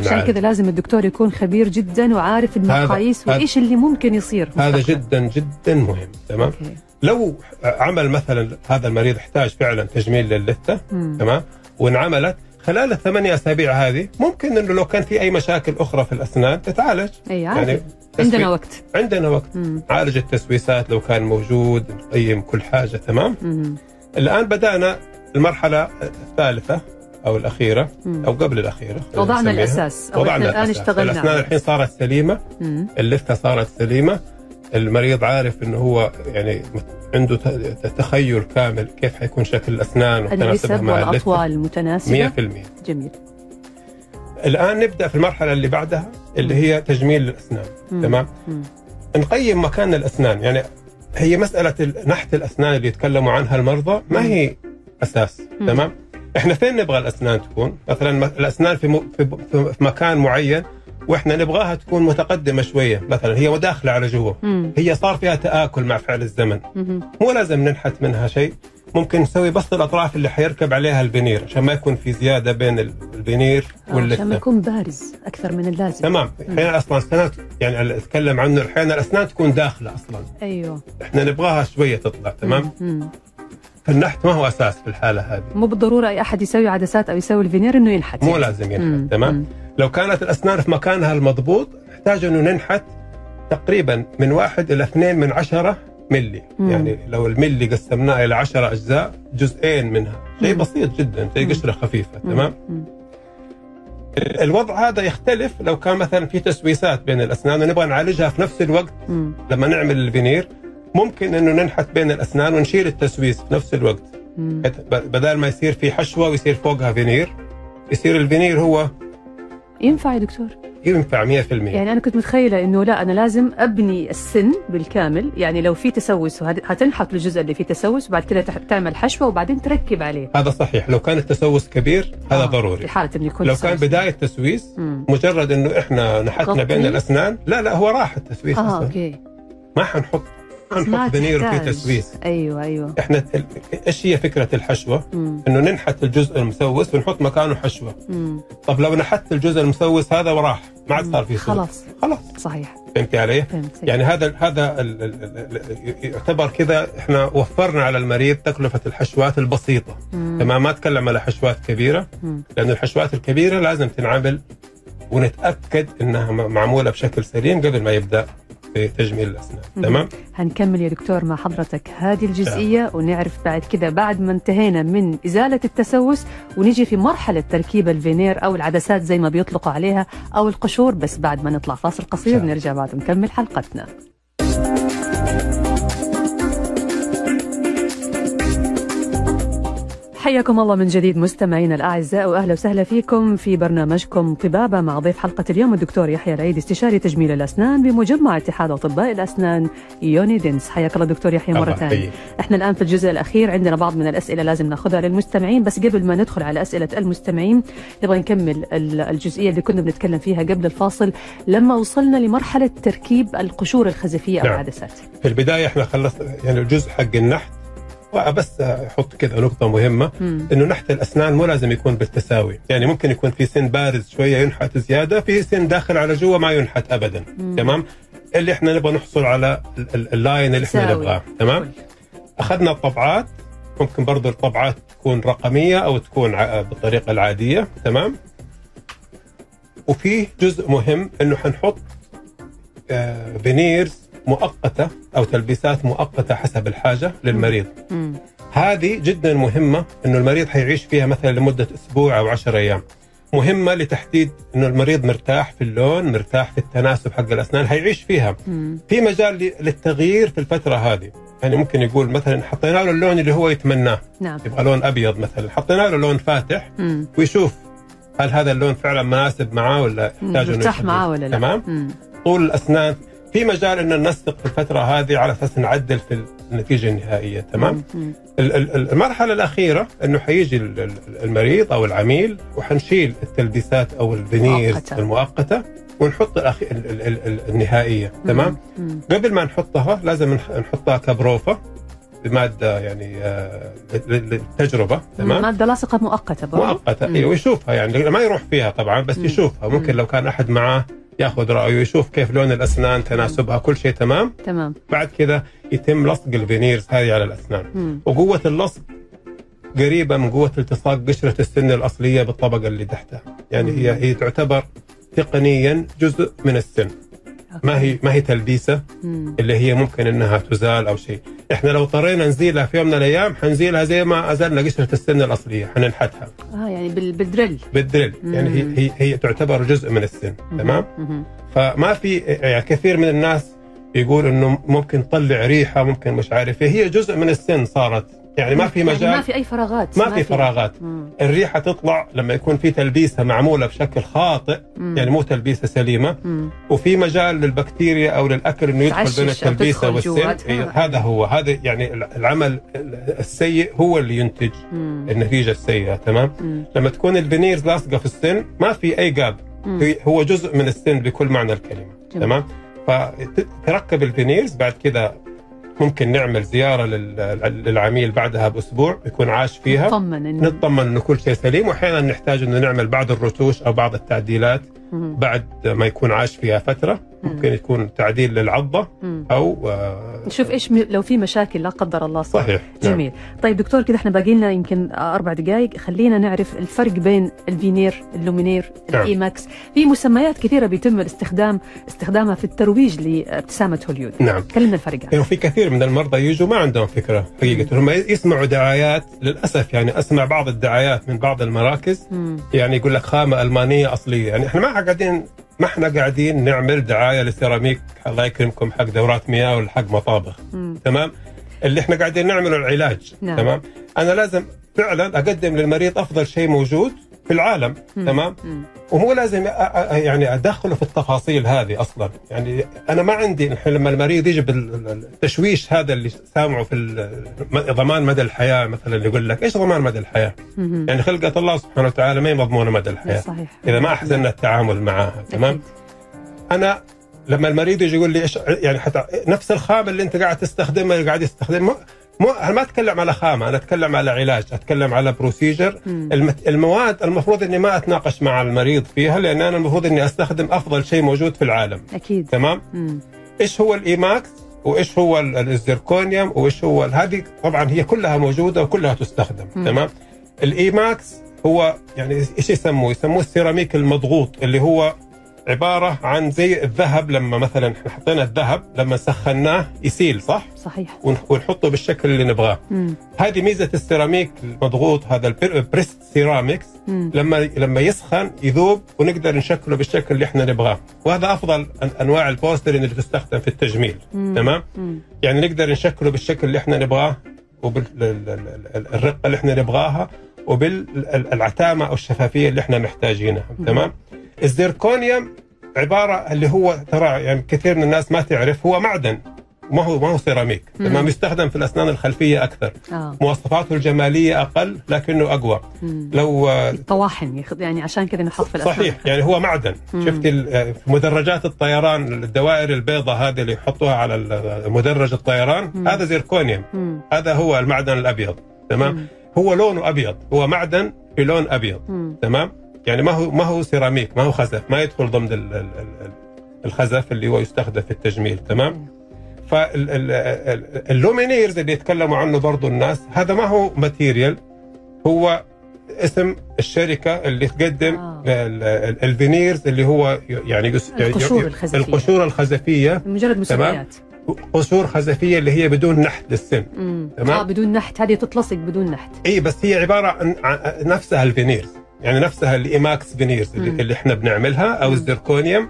عشان كذا لازم الدكتور يكون خبير جدا وعارف المقاييس وايش اللي ممكن يصير. هذا جدا جدا مهم. تمام. أوكي. لو عمل مثلا هذا المريض احتاج فعلا تجميل للثه، تمام، وانعملت خلال الثمانية اسابيع هذه، ممكن انه لو كان في اي مشاكل اخرى في الاسنان تتعالج. أي عارف. يعني تسوي. عندنا وقت عندنا وقت مم. عالج التسويسات لو كان موجود، نقيم كل حاجه. تمام. مم. الان بدانا المرحله الثالثه او الاخيره مم. او قبل الاخيره، وضعنا الاساس. وضعنا الان اشتغلنا، الاسنان الحين صارت سليمه، اللثه صارت سليمه، المريض عارف انه هو يعني عنده تخيل كامل كيف حيكون شكل الاسنان وتناسبها مع اللثه، الاطوال المتناسبه مية بالمية. جميل. الان نبدا في المرحله اللي بعدها اللي هي تجميل الاسنان. تمام. نقيم مكان الاسنان، يعني هي مساله نحت الاسنان اللي يتكلموا عنها المرضى ما هي اساس. تمام. احنا فين نبغى الاسنان تكون؟ مثلا الاسنان في, م... في... في مكان معين، واحنا نبغاها تكون متقدمه شويه، مثلا هي وداخله على جوه، هي صار فيها تاكل مع فعل الزمن، مو لازم ننحت منها شيء، ممكن نسوي بس الاطراف اللي حيركب عليها البنير عشان ما يكون في زياده بين البنير واللثه، عشان ما يكون بارز اكثر من اللازم. تمام. الحين اصلا الاسنان يعني اتكلم عنه الحين الاسنان تكون داخله اصلا. ايوه. احنا نبغاها شويه تطلع. تمام. مم. فالنحت ما هو اساس في الحاله هذه، مو بالضروره اي احد يسوي عدسات او يسوي الفينير انه ينحت، مو لازم ينحت. تمام. مم. لو كانت الاسنان في مكانها المضبوط نحتاج انه ننحت تقريبا من واحد الى اثنين من عشرة ملي. مم. يعني لو الملي قسمناه الى عشرة اجزاء، جزئين منها شيء بسيط جدا، شيء قشره خفيفه. تمام. الوضع هذا يختلف لو كان مثلا في تسويسات بين الاسنان ونبغى نعالجها في نفس الوقت. مم. لما نعمل الفينير ممكن انه ننحت بين الاسنان ونشيل التسويس في نفس الوقت، بدل ما يصير في حشوه ويصير فوقها فينير، يصير الفينير هو ينفع. يا دكتور ينفع مية بالمية. يعني انا كنت متخيله انه لا، انا لازم ابني السن بالكامل، يعني لو في تسوس هتنحط الجزء اللي فيه تسوس وبعد كده تعمل حشوه وبعدين تركب عليه. هذا صحيح لو كان التسوس كبير، هذا آه. ضروري حالة إن يكون لو كان بدايه تسويس، مجرد انه احنا نحتنا بين الاسنان، لا لا هو راح التسويس آه. اصلا اوكي ما حنحط نحط فينير في تسويس. ايوه ايوه احنا ايش هي فكره الحشوه؟ مم. انه ننحت الجزء المسوس ونحط مكانه حشوه. مم. طب لو نحت الجزء المسوس هذا وراح ما عاد صار في صوت، خلاص خلاص. صحيح. فهمتي علي؟ فهمت. يعني هذا هذا ال ال ال يعتبر كذا احنا وفرنا على المريض تكلفه الحشوات البسيطه. تمام. ما اتكلم على حشوات كبيره، لأن الحشوات الكبيره لازم تنعمل ونتاكد انها معموله بشكل سليم قبل ما يبدا في تجميل الأسنان. تمام؟ هنكمل يا دكتور مع حضرتك هذه الجزئية ونعرف بعد كذا، بعد ما انتهينا من إزالة التسوس ونجي في مرحلة تركيب الفينير أو العدسات زي ما بيطلقوا عليها أو القشور، بس بعد ما نطلع فاصل قصير نرجع بعد نكمل حلقتنا. حياكم الله من جديد مستمعينا الأعزاء، وأهلا وسهلا فيكم في برنامجكم طبابة مع ضيف حلقة اليوم الدكتور يحيى العيد، استشاري تجميل الأسنان بمجمع اتحاد أطباء الأسنان يونيدنتس. حياك الله دكتور يحيى مرة ثانية. احنا الآن في الجزء الأخير، عندنا بعض من الأسئلة لازم ناخذها للمستمعين، بس قبل ما ندخل على أسئلة المستمعين نبغى نكمل الجزئية اللي كنا بنتكلم فيها قبل الفاصل لما وصلنا لمرحلة تركيب القشور الخزفية أو العدسات. في البداية احنا خلصنا يعني الجزء حق النحت، بس احط كذا نقطة مهمة، مم. انه نحت الاسنان مو لازم يكون بالتساوي، يعني ممكن يكون في سن بارز شوية ينحت زيادة، في سن داخل على جوا ما ينحت ابدا. مم. تمام؟ اللي احنا نبغى نحصل على اللاين اللي احنا نبغاه، تمام؟ اخذنا الطبعات، ممكن برضه الطبعات تكون رقمية او تكون بالطريقة العادية، تمام؟ وفي جزء مهم انه حنحط فينيرز مؤقتة أو تلبيسات مؤقتة حسب الحاجة للمريض. مم. هذه جدا مهمة إنه المريض حيعيش فيها مثلا لمدة أسبوع أو عشر أيام، مهمة لتحديد إنه المريض مرتاح في اللون، مرتاح في التناسب حق الأسنان، حيعيش فيها. مم. في مجال للتغيير في الفترة هذه، يعني ممكن يقول مثلا حطينا له اللون اللي هو يتمناه، نعم. يبغى لون أبيض مثلا، حطينا له لون فاتح. مم. ويشوف هل هذا اللون فعلا مناسب معاه ولا يحتاج إنه يرتاح معاه ولا لا. تمام. طول الأسنان في مجال ان ننسق في الفتره هذه على اساس نعدل في النتيجه النهائيه. تمام. المرحله الاخيره انه حيجي المريض او العميل وحنشيل التلبيسات او الفينير المؤقته ونحط الأخي... النهائيه. تمام. قبل ما نحطها لازم نحطها كبروفه بماده يعني للتجربه. تمام. ماده لاصقه مؤقته برضه مؤقته ايوه يشوفها يعني ما يروح فيها طبعا بس مم. يشوفها ممكن مم. لو كان احد معاه ياخذ رايه يشوف كيف لون الاسنان تناسبها كل شيء. تمام. تمام. بعد كذا يتم لصق الفينيرز هذه على الاسنان مم. وقوه اللصق قريبه من قوه التصاق قشره السن الاصليه بالطبقه اللي تحتها يعني مم. هي هي تعتبر تقنيا جزء من السن. أوكي. ما هي ما هي تلبيسه مم. اللي هي ممكن انها تزال او شيء. احنا لو اضطرينا نزيلها في يوم من الايام حنزيلها زي ما ازلنا قشره السن الاصليه حننحتها. اه يعني بالدرل. بالدرل مم. يعني هي هي تعتبر جزء من السن. مم. تمام؟ مم. فما في يعني كثير من الناس يقول انه ممكن تطلع ريحه ممكن مش عارف هي جزء من السن صارت يعني ما في مجال يعني ما في اي فراغات ما, ما في فراغات مم. الريحه تطلع لما يكون في تلبيسه معموله بشكل خاطئ مم. يعني مو تلبيسه سليمه مم. وفي مجال للبكتيريا او للاكل انه يدخل بين التلبيسه والسن. هذا هو هذا يعني العمل السيء هو اللي ينتج مم. النتيجه السيئه. تمام. مم. لما تكون الفينيرز لاصقه في السن ما في اي جاب مم. هو جزء من السن بكل معنى الكلمه. جميل. تمام. فتركب الفينيرز بعد كذا ممكن نعمل زيارة للعميل بعدها بأسبوع يكون عاش فيها نطمن إنه نطمن إنه كل شيء سليم وأحيانا نحتاج إنه نعمل بعض الرتوش أو بعض التعديلات مم. بعد ما يكون عاش فيها فترة ممكن مم. يكون تعديل للعضة مم. أو آه نشوف إيش م... لو في مشاكل لا قدر الله صار. صحيح. جميل. نعم. طيب دكتور كده إحنا باقي لنا يمكن أربع دقائق خلينا نعرف الفرق بين الفينير اللومينير الإيماكس. نعم. في مسميات كثيرة بيتم الاستخدام استخدامها في الترويج لابتسامة هوليوود. نعم. كلمنا الفرق عنها. يعني في كثير من المرضى يجوا ما عندهم فكرة حقيقة هم يسمعوا دعايات للأسف يعني أسمع بعض الدعايات من بعض المراكز مم. يعني يقول لك خامة ألمانية أصلية يعني إحنا ما قاعدين ما احنا قاعدين نعمل دعايه لسيراميك الله يكرمكم حق دورات مياه ولا حق مطابخ. مم. تمام. اللي احنا قاعدين نعمله العلاج. نعم. تمام. انا لازم فعلا اقدم للمريض افضل شيء موجود في العالم. مم. تمام. مم. ومو لازم يعني ادخله في التفاصيل هذه اصلا يعني انا ما عندي لما المريض يجي بالتشويش هذا اللي سامعه في ضمان مدى الحياه مثلا يقول لك ايش ضمان مدى الحياه؟ مم. يعني خلقه الله سبحانه وتعالى ما هي مضمونه مدى الحياه. صحيح. اذا ما احسننا التعامل معها. تمام. انا لما المريض يجي يقول لي ايش يعني حتى نفس الخامه اللي انت قاعد تستخدمها اللي قاعد يستخدمها مو انا ما اتكلم على خامه انا اتكلم على علاج اتكلم على بروسيجر المواد المفروض اني ما اتناقش مع المريض فيها لان انا المفروض اني استخدم افضل شيء موجود في العالم. اكيد. تمام. مم. ايش هو الايماكس وايش هو الزيركونيوم وايش هو هذه طبعا هي كلها موجوده وكلها تستخدم. مم. تمام. الايماكس هو يعني ايش يسموه يسموه السيراميك المضغوط اللي هو عباره عن زي الذهب لما مثلا احنا حطينا الذهب لما سخناه يسيل. صح. صحيح. ونحطه بالشكل اللي نبغاه. هذه ميزه السيراميك المضغوط هذا البريست سيراميكس لما لما يسخن يذوب ونقدر نشكله بالشكل اللي احنا نبغاه وهذا افضل انواع البوسترين اللي تستخدم في التجميل. مم. تمام. مم. يعني نقدر نشكله بالشكل اللي احنا نبغاه وبالرقه اللي احنا نبغاها وبالعتامه او الشفافيه اللي احنا محتاجينها. تمام. الزيركونيوم عباره اللي هو ترى يعني كثير من الناس ما تعرف هو معدن ما هو ما هو سيراميك. تمام. يستخدم في الاسنان الخلفيه اكثر. آه. مواصفاته الجماليه اقل لكنه اقوى. مم. لو الطواحن يخ... يعني عشان كذا نحط في الاسنان. صحيح. يعني هو معدن. مم. شفت ال... مدرجات الطيران الدوائر البيضاء هذه اللي يحطوها على مدرج الطيران. مم. هذا زيركونيوم. مم. هذا هو المعدن الابيض. تمام. مم. هو لونه ابيض هو معدن في لون ابيض. مم. تمام. يعني ما هو ما هو سيراميك ما هو خزف ما يدخل ضمن الخزف اللي هو يستخدم في التجميل. تمام. فاللومينيرز اللي يتكلموا عنه برضو الناس هذا ما هو ماتيريال هو اسم الشركه اللي تقدم آه. الفينيرز اللي هو يعني القشور الخزفيه القشور الخزفيه مجرد مسميات قشور خزفيه اللي هي بدون نحت للسن. مم. تمام. اه بدون نحت هذه تتلصق بدون نحت. اي بس هي عباره عن نفسها الفينيرز يعني نفسها الإيماكس فينيرز اللي, اللي احنا بنعملها او الزركونيوم،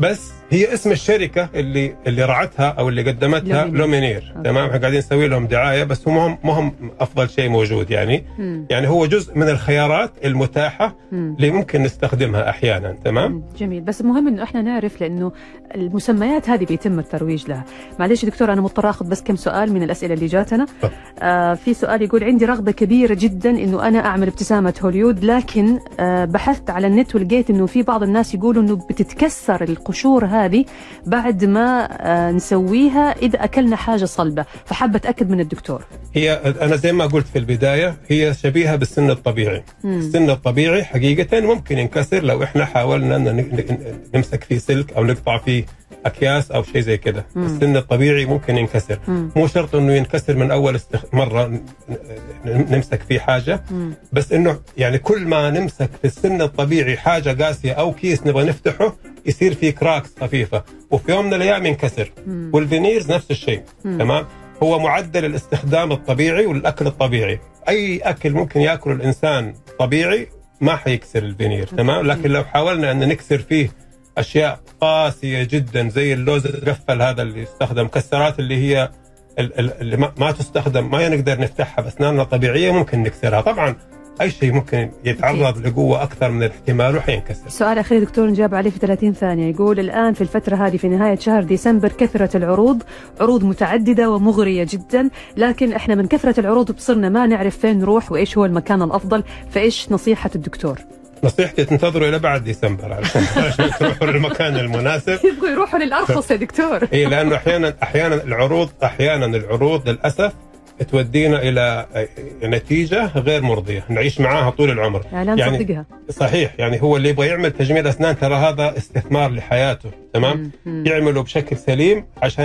بس هي اسم الشركه اللي اللي رعتها او اللي قدمتها لومينير. تمام، احنا قاعدين نسوي لهم دعايه بس هم ما هم افضل شيء موجود يعني. مم. يعني هو جزء من الخيارات المتاحه مم. اللي ممكن نستخدمها احيانا. تمام. مم. جميل، بس مهم انه احنا نعرف لانه المسميات هذه بيتم الترويج لها. معلش دكتور انا مضطر اخذ بس كم سؤال من الاسئله اللي جاتنا. آه في سؤال يقول عندي رغبه كبيره جدا انه انا اعمل ابتسامه هوليوود، لكن آه بحثت على النت ولقيت انه في بعض الناس يقولوا انه بتتكسر القشور هذه بعد ما آه نسويها اذا اكلنا حاجه صلبه، فحابه اتاكد من الدكتور. هي انا زي ما قلت في البدايه هي شبيهه بالسن الطبيعي. مم. السن الطبيعي حقيقه ممكن ينكسر لو احنا حاولنا نمسك فيه سلك او نقطع فيه اكياس او شيء زي كده. السن الطبيعي ممكن ينكسر. مم. مو شرط انه ينكسر من اول استخ... مره نمسك فيه حاجه. مم. بس انه يعني كل ما نمسك في السن الطبيعي حاجه قاسيه او كيس نبغى نفتحه يصير فيه كراكس خفيفه وفي يوم من الايام ينكسر. مم. والفينيرز نفس الشيء. مم. تمام، هو معدل الاستخدام الطبيعي والاكل الطبيعي. اي اكل ممكن ياكله الانسان طبيعي ما حيكسر الفينير. تمام، لكن لو حاولنا ان نكسر فيه اشياء قاسيه جدا زي اللوز المقفل هذا اللي يستخدم، كسرات اللي هي اللي ما تستخدم ما نقدر نفتحها باسناننا طبيعيه ممكن نكسرها. طبعا اي شيء ممكن يتعرض لقوه اكثر من الاحتمال وحينكسر. سؤال اخير دكتور نجاب عليه في ثلاثين ثانية، يقول الان في الفتره هذه في نهايه شهر ديسمبر كثرت العروض، عروض متعدده ومغريه جدا، لكن احنا من كثره العروض بصرنا ما نعرف فين نروح وايش هو المكان الافضل، فايش نصيحه الدكتور؟ نصيحتي تنتظروا الى بعد ديسمبر عشان تروحوا للمكان المناسب. يبغوا يروحوا للارخص يا دكتور. اي لانه احيانا احيانا العروض احيانا العروض للاسف تودينا الى نتيجه غير مرضيه نعيش معاها طول العمر. لا يعني نصدقها. صحيح، يعني هو اللي يبغى يعمل تجميل اسنان ترى هذا استثمار لحياته. تمام، يعمله بشكل سليم عشان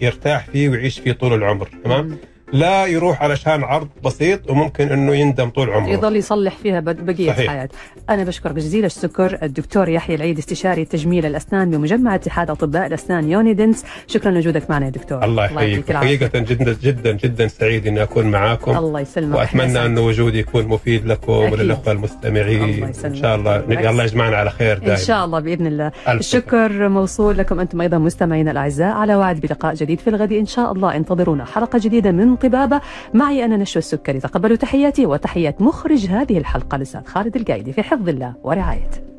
يرتاح فيه ويعيش فيه طول العمر. تمام. مم. لا يروح علشان عرض بسيط وممكن انه يندم طول عمره، يضل يصلح فيها بقيه حياته. انا بشكر جزيل الشكر الدكتور يحيى العيد استشاري تجميل الاسنان بمجمع اتحاد اطباء الاسنان يونيدنس، شكرا لوجودك معنا يا دكتور. الله يحييك، حقيقه جدا جدا جدا سعيد اني اكون معاكم. الله يسلمك، واتمنى انه وجودي يكون مفيد لكم وللاخوه المستمعين. ان شاء الله الله يجمعنا على خير دائما ان شاء الله باذن الله. الشكر موصول لكم انتم ايضا مستمعينا الاعزاء، على وعد بلقاء جديد في الغد ان شاء الله. انتظرونا حلقه جديده من طبابة، معي أنا نشوى السكري. تقبلوا تحياتي وتحيات مخرج هذه الحلقة لسان خالد القايدي، في حفظ الله ورعايته.